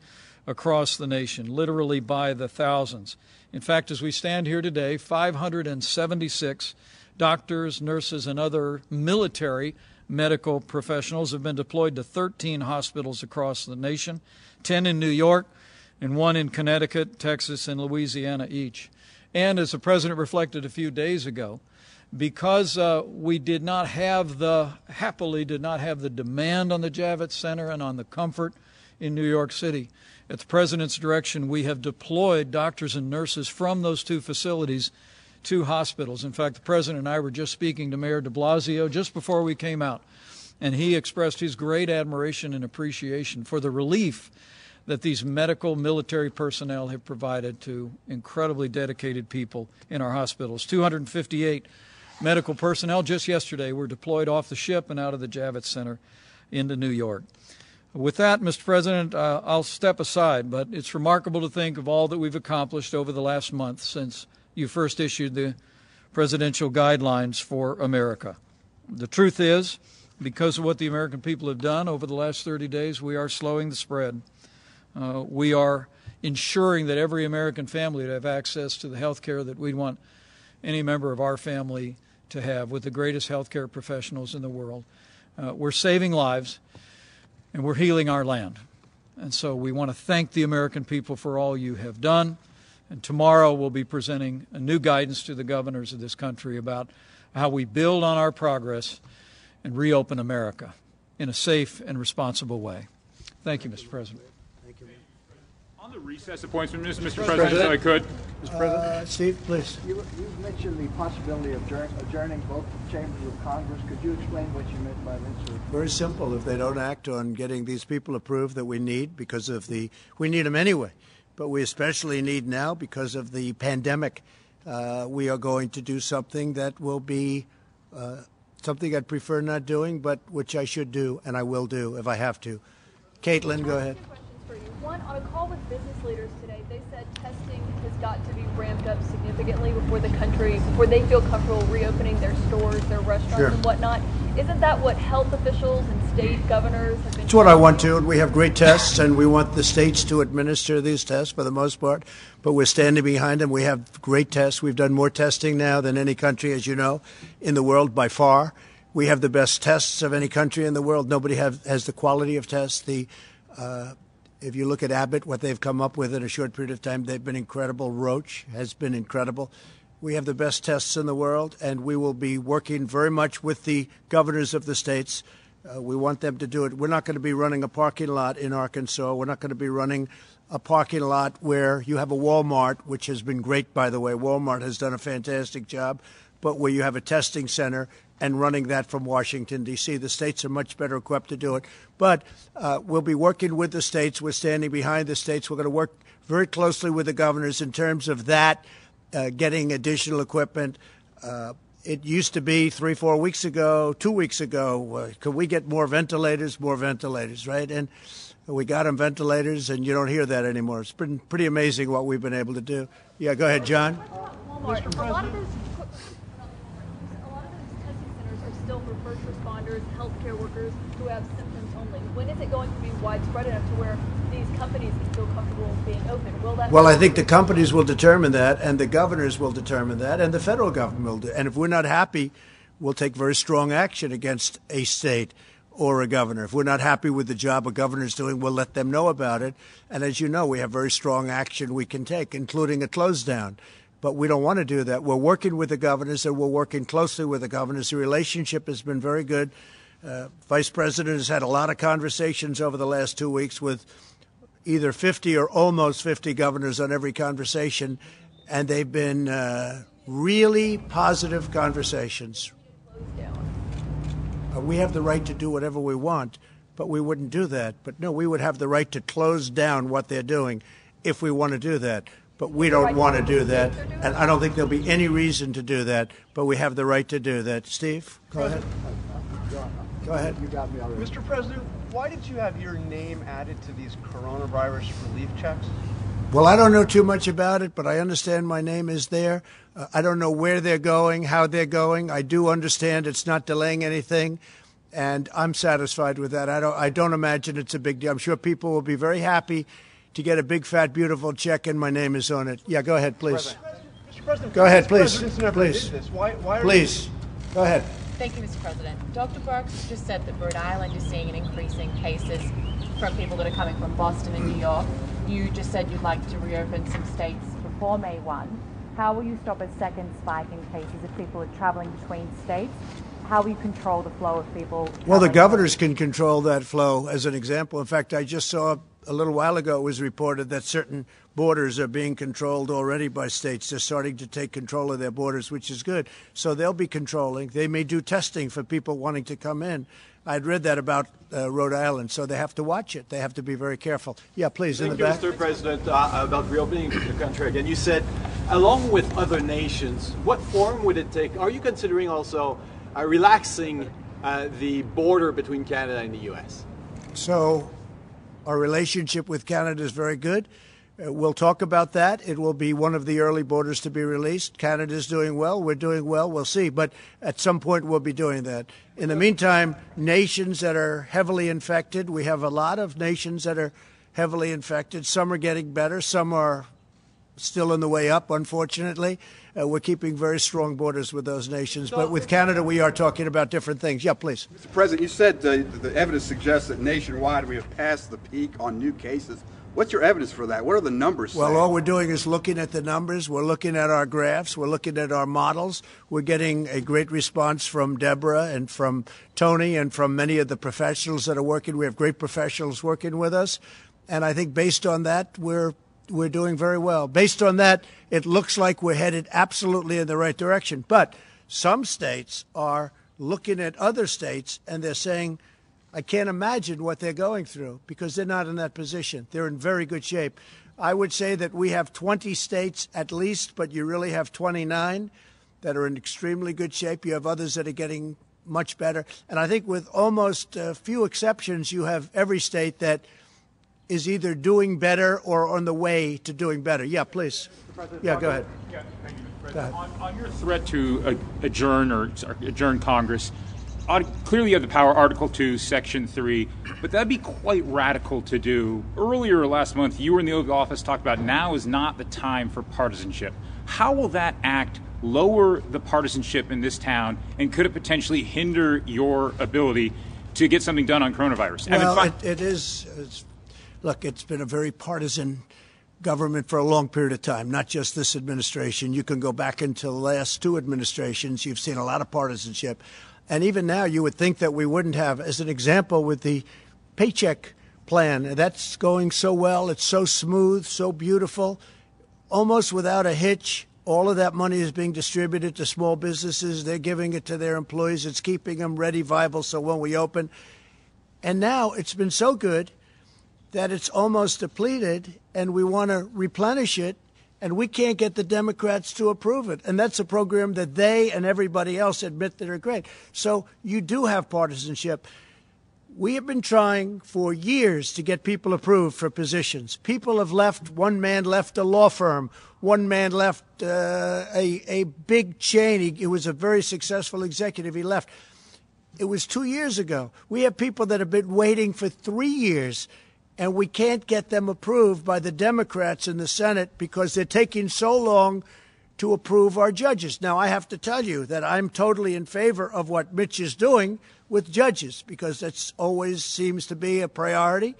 across the nation, literally by the thousands. In fact, as we stand here today, 576 doctors, nurses, and other military medical professionals have been deployed to 13 hospitals across the nation, 10 in New York, and one in Connecticut, Texas, and Louisiana each. And as the president reflected a few days ago, because we did not have the, happily did not have the demand on the Javits Center and on the comfort in New York City, at the president's direction, we have deployed doctors and nurses from those two facilities to hospitals. In fact, the president and I were just speaking to Mayor de Blasio just before we came out, and he expressed his great admiration and appreciation for the relief that these medical military personnel have provided to incredibly dedicated people in our hospitals. 258 medical personnel just yesterday were deployed off the ship and out of the Javits Center into New York. With that, Mr. President, I'll step aside, but it's remarkable to think of all that we've accomplished over the last month since you first issued the presidential guidelines for America. The truth is, because of what the American people have done over the last 30 days, we are slowing the spread. We are ensuring that every American family to have access to the health care that we want any member of our family to have, with the greatest health care professionals in the world. We're saving lives, and we're healing our land. And so we want to thank the American people for all you have done. And tomorrow we'll be presenting a new guidance to the governors of this country about how we build on our progress and reopen America in a safe and responsible way. Thank you, Mr. President. On the recess appointment, Mr. President, if I could. Mr. President, Steve, please. You mentioned the possibility of adjourning both chambers of Congress. Could you explain what you meant by this? Very simple. If they don't act on getting these people approved that we need, because of the, we need them anyway, but we especially need now because of the pandemic. We are going to do something that will be something I'd prefer not doing, but which I should do, and I will do if I have to. Caitlin, go ahead. One, on a call with business leaders today, they said testing has got to be ramped up significantly before they feel comfortable reopening their stores, their restaurants, sure, and whatnot. Isn't that what health officials and state governors have been? It's what I want to. We have great tests, and we want the states to administer these tests for the most part, but we're standing behind them. We have great tests. We've done more testing now than any country, as you know, in the world by far. We have the best tests of any country in the world. Nobody has the quality of tests, the if you look at Abbott, what they've come up with in a short period of time, they've been incredible. Roche has been incredible. We have the best tests in the world, and we will be working very much with the governors of the states. We want them to do it. We're not going to be running a parking lot in Arkansas. We're not going to be running a parking lot where you have a Walmart, which has been great, by the way. Walmart has done a fantastic job, but where you have a testing center and running that from Washington, D.C. The states are much better equipped to do it. But we'll be working with the states. We're standing behind the states. We're going to work very closely with the governors in terms of that, getting additional equipment. It used to be 3-4 weeks ago, 2 weeks ago, could we get more ventilators, right? And we got them ventilators, and you don't hear that anymore. It's been pretty amazing what we've been able to do. Yeah, go ahead, John. Mr. President. For first responders, healthcare workers who have symptoms only. When is it going to be widespread enough to where these companies can feel comfortable being open? Will that? Well, I think the companies will determine that, and the governors will determine that, and the federal government will do. And if we're not happy, we'll take very strong action against a state or a governor. If we're not happy with the job a governor's doing, we'll let them know about it. And as you know, we have very strong action we can take, including a close down. But we don't want to do that. We're working with the governors, and we're working closely with the governors. The relationship has been very good. Vice President has had a lot of conversations over the last 2 weeks with either 50 or almost 50 governors on every conversation, and they've been really positive conversations. We have the right to do whatever we want, but we wouldn't do that. But no, we would have the right to close down what they're doing if we want to do that. But we don't want to do that, and I don't think there'll be any reason to do that, but we have the right to do that. Steve, go ahead. Go ahead. You got me already. Mr. President, why did you have your name added to these coronavirus relief checks? Well, I don't know too much about it, but I understand my name is there. I don't know where they're going, how they're going. I do understand it's not delaying anything, and I'm satisfied with that. I don't imagine it's a big deal. I'm sure people will be very happy to get a big, fat, beautiful check, and my name is on it. Yeah, go ahead, please. Mr. President, go ahead, please. Please. Why are please. Go ahead. Thank you, Mr. President. Dr. Birx just said that Rhode Island is seeing an increase in cases from people that are coming from Boston and New York. You just said you'd like to reopen some states before May 1. How will you stop a second spike in cases if people are traveling between states? How will you control the flow of people? Well, the governors can control that flow as an example. In fact, I just saw a little while ago it was reported that certain borders are being controlled already by states. They're starting to take control of their borders, which is good. So they'll be controlling. They may do testing for people wanting to come in. I'd read that about Rhode Island, so they have to watch it. They have to be very careful. Yeah, please, in the back. Thank you, Mr. President, about reopening the country again. You said, along with other nations, what form would it take? Are you considering also relaxing the border between Canada and the U.S.? So our relationship with Canada is very good. We'll talk about that. It will be one of the early borders to be released. Canada's doing well. We're doing well. We'll see. But at some point, we'll be doing that. In the meantime, nations that are heavily infected, we have a lot of nations that are heavily infected. Some are getting better. Some are still on the way up, unfortunately. We're keeping very strong borders with those nations. But with Canada, we are talking about different things. Yeah, please. Mr. President, you said the evidence suggests that nationwide we have passed the peak on new cases. What's your evidence for that? What are the numbers saying? Well, all we're doing is looking at the numbers. We're looking at our graphs. We're looking at our models. We're getting a great response from Deborah and from Tony and from many of the professionals that are working. We have great professionals working with us. And I think based on that, we're doing very well. Based on that, it looks like we're headed absolutely in the right direction. But some states are looking at other states and they're saying, I can't imagine what they're going through because they're not in that position. They're in very good shape. I would say that we have 20 states at least, but you really have 29 that are in extremely good shape. You have others that are getting much better. And I think with almost few exceptions, you have every state that is either doing better or on the way to doing better. Yeah, please. Yeah, go ahead. Yeah, thank you, Mr. President. On your threat to adjourn Congress, clearly you have the power, Article 2, Section 3, but that'd be quite radical to do. Earlier last month, you were in the Oval Office talking about now is not the time for partisanship. How will that act lower the partisanship in this town, and could it potentially hinder your ability to get something done on coronavirus? Well, look, it's been a very partisan government for a long period of time, not just this administration. You can go back into the last two administrations. You've seen a lot of partisanship. And even now, you would think that we wouldn't have. As an example, with the paycheck plan, that's going so well. It's so smooth, so beautiful, almost without a hitch. All of that money is being distributed to small businesses. They're giving it to their employees. It's keeping them ready, viable, so when we open. And now it's been so good that it's almost depleted, and we want to replenish it. And we can't get the Democrats to approve it. And that's a program that they and everybody else admit that are great. So you do have partisanship. We have been trying for years to get people approved for positions. People have left. One man left a law firm. One man left a big chain. He was a very successful executive. He left. It was 2 years ago. We have people that have been waiting for 3 years, and we can't get them approved by the Democrats in the Senate because they're taking so long to approve our judges. Now, I have to tell you that I'm totally in favor of what Mitch is doing with judges because that's always seems to be a priority,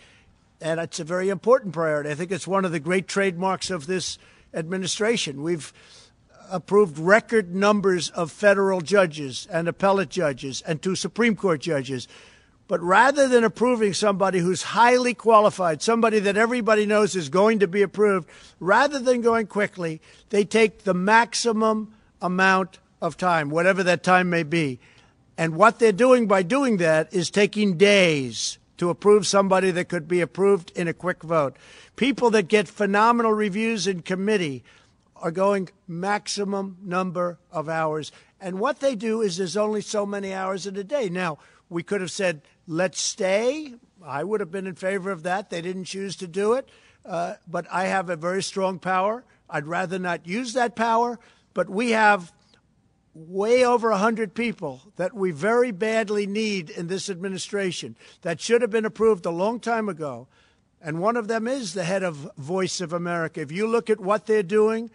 and it's a very important priority. I think it's one of the great trademarks of this administration. We've approved record numbers of federal judges and appellate judges and 2 Supreme Court judges. But rather than approving somebody who's highly qualified, somebody that everybody knows is going to be approved, rather than going quickly, they take the maximum amount of time, whatever that time may be. And what they're doing by doing that is taking days to approve somebody that could be approved in a quick vote. People that get phenomenal reviews in committee are going maximum number of hours. And what they do is there's only so many hours in a day. Now, we could have said, let's stay. I would have been in favor of that. They didn't choose to do it. But I have a very strong power. I'd rather not use that power. But we have way over 100 people that we very badly need in this administration that should have been approved a long time ago. And one of them is the head of Voice of America. If you look at what they're doing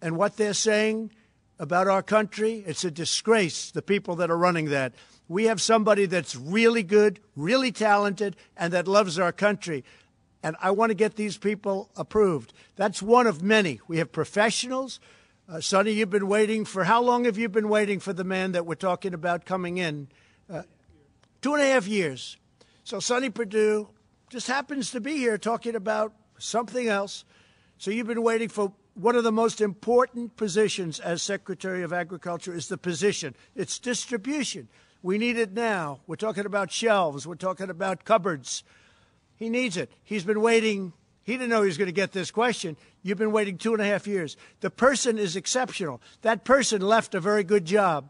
and what they're saying, about our country. It's a disgrace, the people that are running that. We have somebody that's really good, really talented, and that loves our country. And I want to get these people approved. That's one of many. We have professionals. Sonny, you've been waiting for, how long have you been waiting for the man that we're talking about coming in? 2.5 years. So Sonny Perdue just happens to be here talking about something else. So you've been waiting for one of the most important positions as Secretary of Agriculture is the position. It's distribution. We need it now. We're talking about shelves. We're talking about cupboards. He needs it. He's been waiting. He didn't know he was going to get this question. You've been waiting 2.5 years. The person is exceptional. That person left a very good job.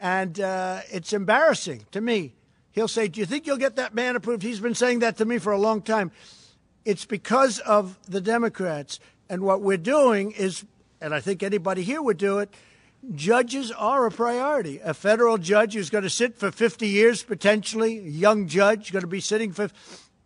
And it's embarrassing to me. He'll say, do you think you'll get that man approved? He's been saying that to me for a long time. It's because of the Democrats. And what we're doing is, and I think anybody here would do it, judges are a priority. A federal judge who's going to sit for 50 years, potentially, a young judge going to be sitting for,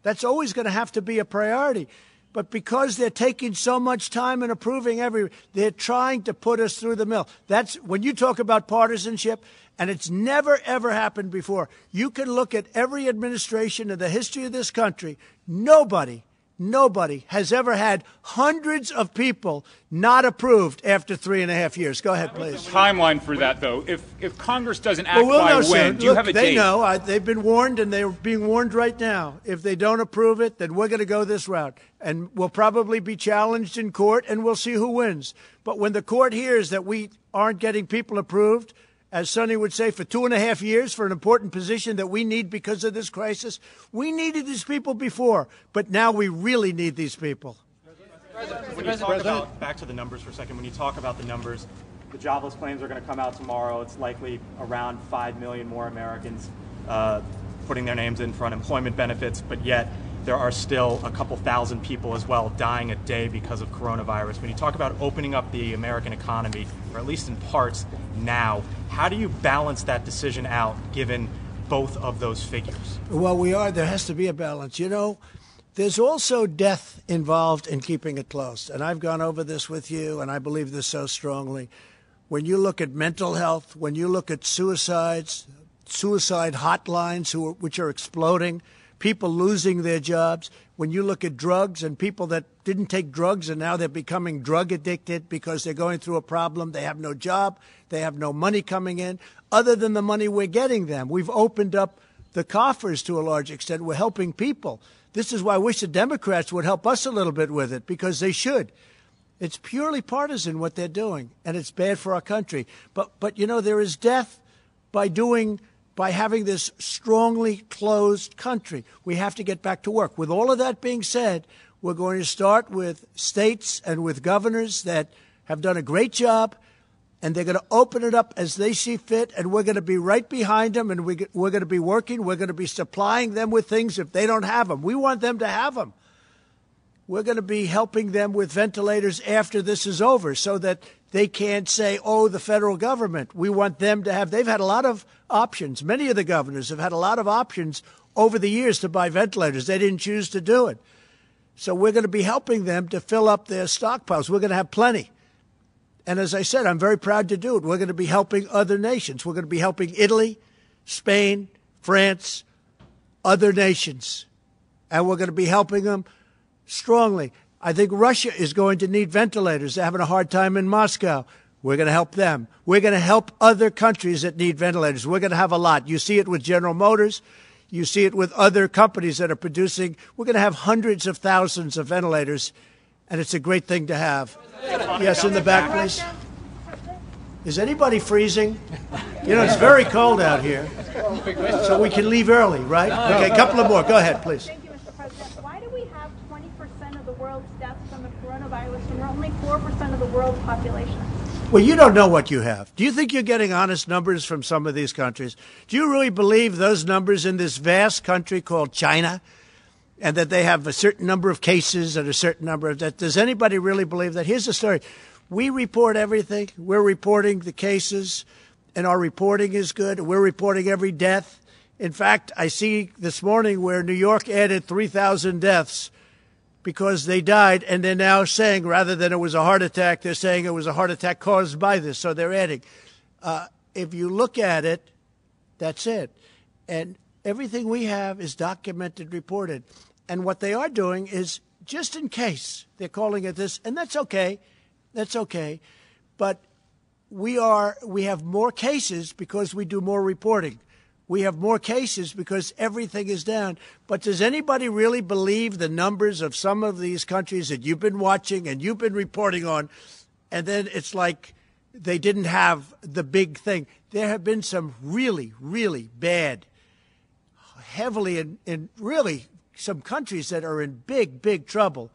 that's always going to have to be a priority. But because they're taking so much time in approving every, they're trying to put us through the mill. That's when you talk about partisanship, and it's never, ever happened before. You can look at every administration in the history of this country. Nobody has ever had hundreds of people not approved after 3.5 years. Go ahead, please. Timeline for that, though. If Congress doesn't act by when, do you have a date? They know. They've been warned, and they're being warned right now. If they don't approve it, then we're going to go this route. And we'll probably be challenged in court, and we'll see who wins. But when the court hears that we aren't getting people approved, as Sonny would say, for 2.5 years for an important position that we need because of this crisis. We needed these people before, but now we really need these people. When you talk about, back to the numbers for a second, when you talk about the numbers, the jobless claims are going to come out tomorrow. It's likely around 5 million more Americans putting their names in for unemployment benefits, but yet there are still a couple thousand people as well dying a day because of coronavirus. When you talk about opening up the American economy, or at least in parts now, how do you balance that decision out given both of those figures? Well, there has to be a balance. You know, there's also death involved in keeping it closed. And I've gone over this with you, and I believe this so strongly. When you look at mental health, when you look at suicides, suicide hotlines which are exploding, people losing their jobs, when you look at drugs and people that didn't take drugs and now they're becoming drug addicted because they're going through a problem, they have no job, they have no money coming in, other than the money we're getting them. We've opened up the coffers to a large extent. We're helping people. This is why I wish the Democrats would help us a little bit with it, because they should. It's purely partisan what they're doing, and it's bad for our country. But you know, there is death by having this strongly closed country. We have to get back to work. With all of that being said, we're going to start with states and with governors that have done a great job, and they're going to open it up as they see fit, and we're going to be right behind them, and we're going to be working. We're going to be supplying them with things if they don't have them. We want them to have them. We're going to be helping them with ventilators after this is over so that they can't say, oh, the federal government, we want them to have. They've had a lot of options. Many of the governors have had a lot of options over the years to buy ventilators. They didn't choose to do it. So we're going to be helping them to fill up their stockpiles. We're going to have plenty. And as I said, I'm very proud to do it. We're going to be helping other nations. We're going to be helping Italy, Spain, France, other nations. And we're going to be helping them strongly. I think Russia is going to need ventilators. They're having a hard time in Moscow. We're going to help them. We're going to help other countries that need ventilators. We're going to have a lot. You see it with General Motors. You see it with other companies that are producing. We're going to have hundreds of thousands of ventilators, and it's a great thing to have. Yes, in the back, please. Is anybody freezing? You know, it's very cold out here, so we can leave early, right? Okay, a couple of more. Go ahead, please. And we're only 4% of the world's population. Well, you don't know what you have. Do you think you're getting honest numbers from some of these countries? Do you really believe those numbers in this vast country called China, and that they have a certain number of cases and a certain number of deaths? Does anybody really believe that? Here's the story. We report everything. We're reporting the cases, and our reporting is good. We're reporting every death. In fact, I see this morning where New York added 3,000 deaths because they died, and they're now saying rather than it was a heart attack, they're saying it was a heart attack caused by this, so they're adding. If you look at it, that's it. And everything we have is documented, reported. And what they are doing is just in case they're calling it this, and that's okay. That's okay. But we have more cases because we do more reporting. We have more cases because everything is down. But does anybody really believe the numbers of some of these countries that you've been watching and you've been reporting on, and then it's like they didn't have the big thing? There have been some really, really bad, heavily in really some countries that are in big, big trouble,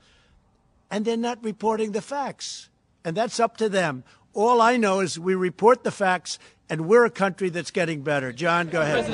and they're not reporting the facts. And that's up to them. All I know is we report the facts, and we're a country that's getting better. John, go ahead.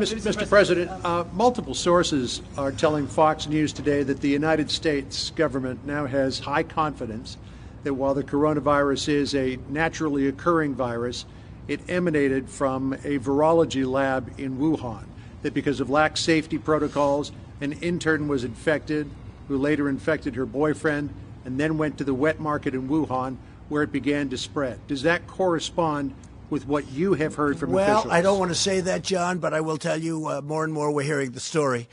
Mr. President, multiple sources are telling Fox News today that the United States government now has high confidence that while the coronavirus is a naturally occurring virus, it emanated from a virology lab in Wuhan, that because of lax safety protocols, an intern was infected, who later infected her boyfriend, and then went to the wet market in Wuhan, where it began to spread. Does that correspond with what you have heard from officials? Well, I don't want to say that, John, but I will tell you more and more we're hearing the story,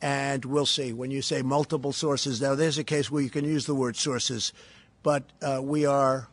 and we'll see. When you say multiple sources, now there's a case where you can use the word sources, but we are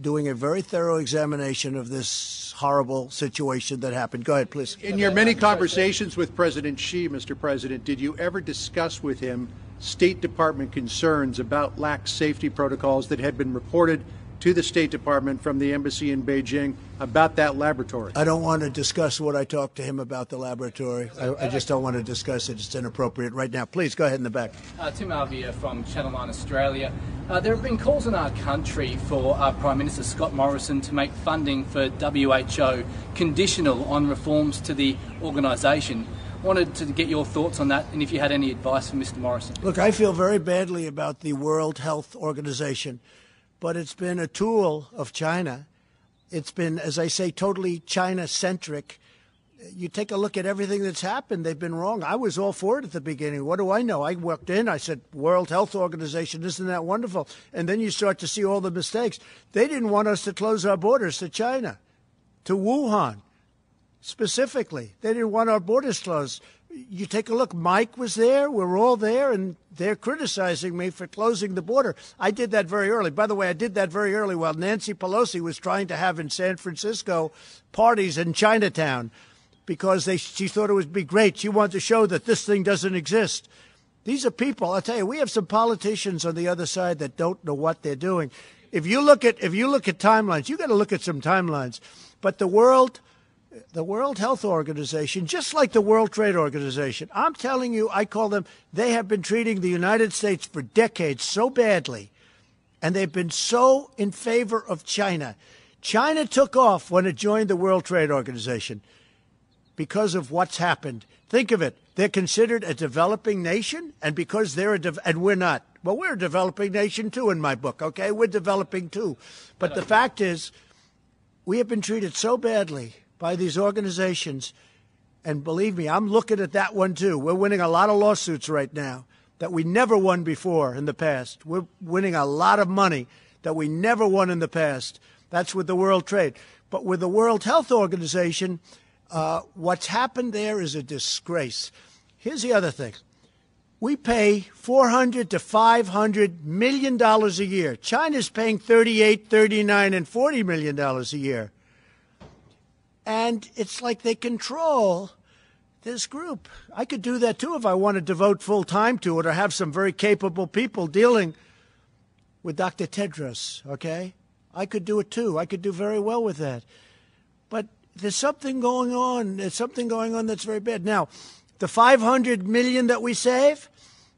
doing a very thorough examination of this horrible situation that happened. Go ahead, please. In your many conversations with President Xi, Mr. President, did you ever discuss with him State Department concerns about lax safety protocols that had been reported to the State Department from the embassy in Beijing about that laboratory? I don't want to discuss what I talked to him about the laboratory. I just don't want to discuss it. It's inappropriate right now. Please go ahead in the back. Tim Miller from Channel 9 Australia. There have been calls in our country for our Prime Minister Scott Morrison to make funding for WHO conditional on reforms to the organisation. Wanted to get your thoughts on that and if you had any advice for Mr. Morrison. Look, I feel very badly about the World Health Organization, but it's been a tool of China. It's been, as I say, totally China-centric. You take a look at everything that's happened. They've been wrong. I was all for it at the beginning. What do I know? I walked in. I said, World Health Organization, isn't that wonderful? And then you start to see all the mistakes. They didn't want us to close our borders to China, to Wuhan specifically. They didn't want our borders closed. You take a look. Mike was there. We're all there, and they're criticizing me for closing the border. I did that very early. By the way, I did that very early while Nancy Pelosi was trying to have in San Francisco parties in Chinatown because she thought it would be great. She wanted to show that this thing doesn't exist. These are people. I'll tell you, we have some politicians on the other side that don't know what they're doing. If you look at timelines, you got to look at some timelines. But the World Health Organization, just like the World Trade Organization, I'm telling you, I call them, they have been treating the United States for decades so badly, and they've been so in favor of China. China took off when it joined the World Trade Organization because of what's happened. Think of it. They're considered a developing nation, and because they're and we're not. Well, we're a developing nation, too, in my book, okay? We're developing, too. But the fact is, we have been treated so badly by these organizations, and believe me, I'm looking at that one too. We're winning a lot of lawsuits right now that we never won before in the past. We're winning a lot of money that we never won in the past. That's with the World Trade. But with the World Health Organization, what's happened there is a disgrace. Here's the other thing. We pay $400 to $500 million a year. China's paying $38, $39, and $40 million a year. And it's like they control this group. I could do that, too, if I want to devote full time to it or have some very capable people dealing with Dr. Tedros, okay? I could do it, too. I could do very well with that. But there's something going on. There's something going on that's very bad. Now, the $500 million that we save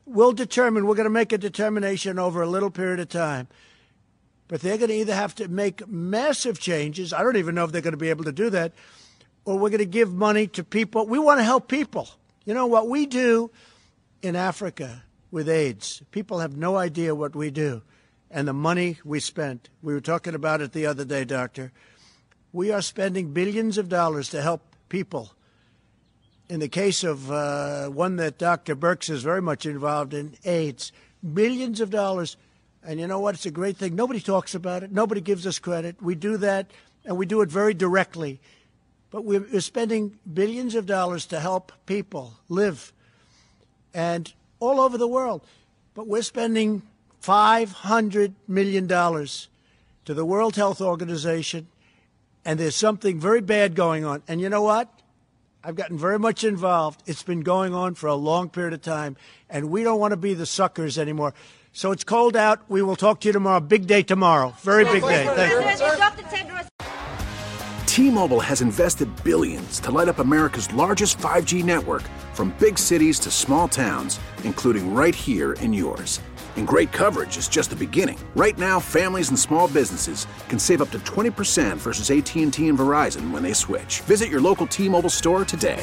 will determine. We're going to make a determination over a little period of time. But they're going to either have to make massive changes. I don't even know if they're going to be able to do that. Or we're going to give money to people. We want to help people. You know what we do in Africa with AIDS? People have no idea what we do and the money we spent. We were talking about it the other day, Doctor. We are spending billions of dollars to help people. in the case of one that Dr. Birx is very much involved in, AIDS, millions of dollars. And you know what? It's a great thing. Nobody talks about it. Nobody gives us credit. We do that, and we do it very directly. But we're spending billions of dollars to help people live, and all over the world. But we're spending $500 million to the World Health Organization, and there's something very bad going on. And you know what? I've gotten very much involved. It's been going on for a long period of time, and we don't want to be the suckers anymore. So it's cold out. We will talk to you tomorrow. Big day tomorrow. Very big day. Thank you. T-Mobile has invested billions to light up America's largest 5G network, from big cities to small towns, including right here in yours. And great coverage is just the beginning. Right now, families and small businesses can save up to 20% versus AT&T and Verizon when they switch. Visit your local T-Mobile store today.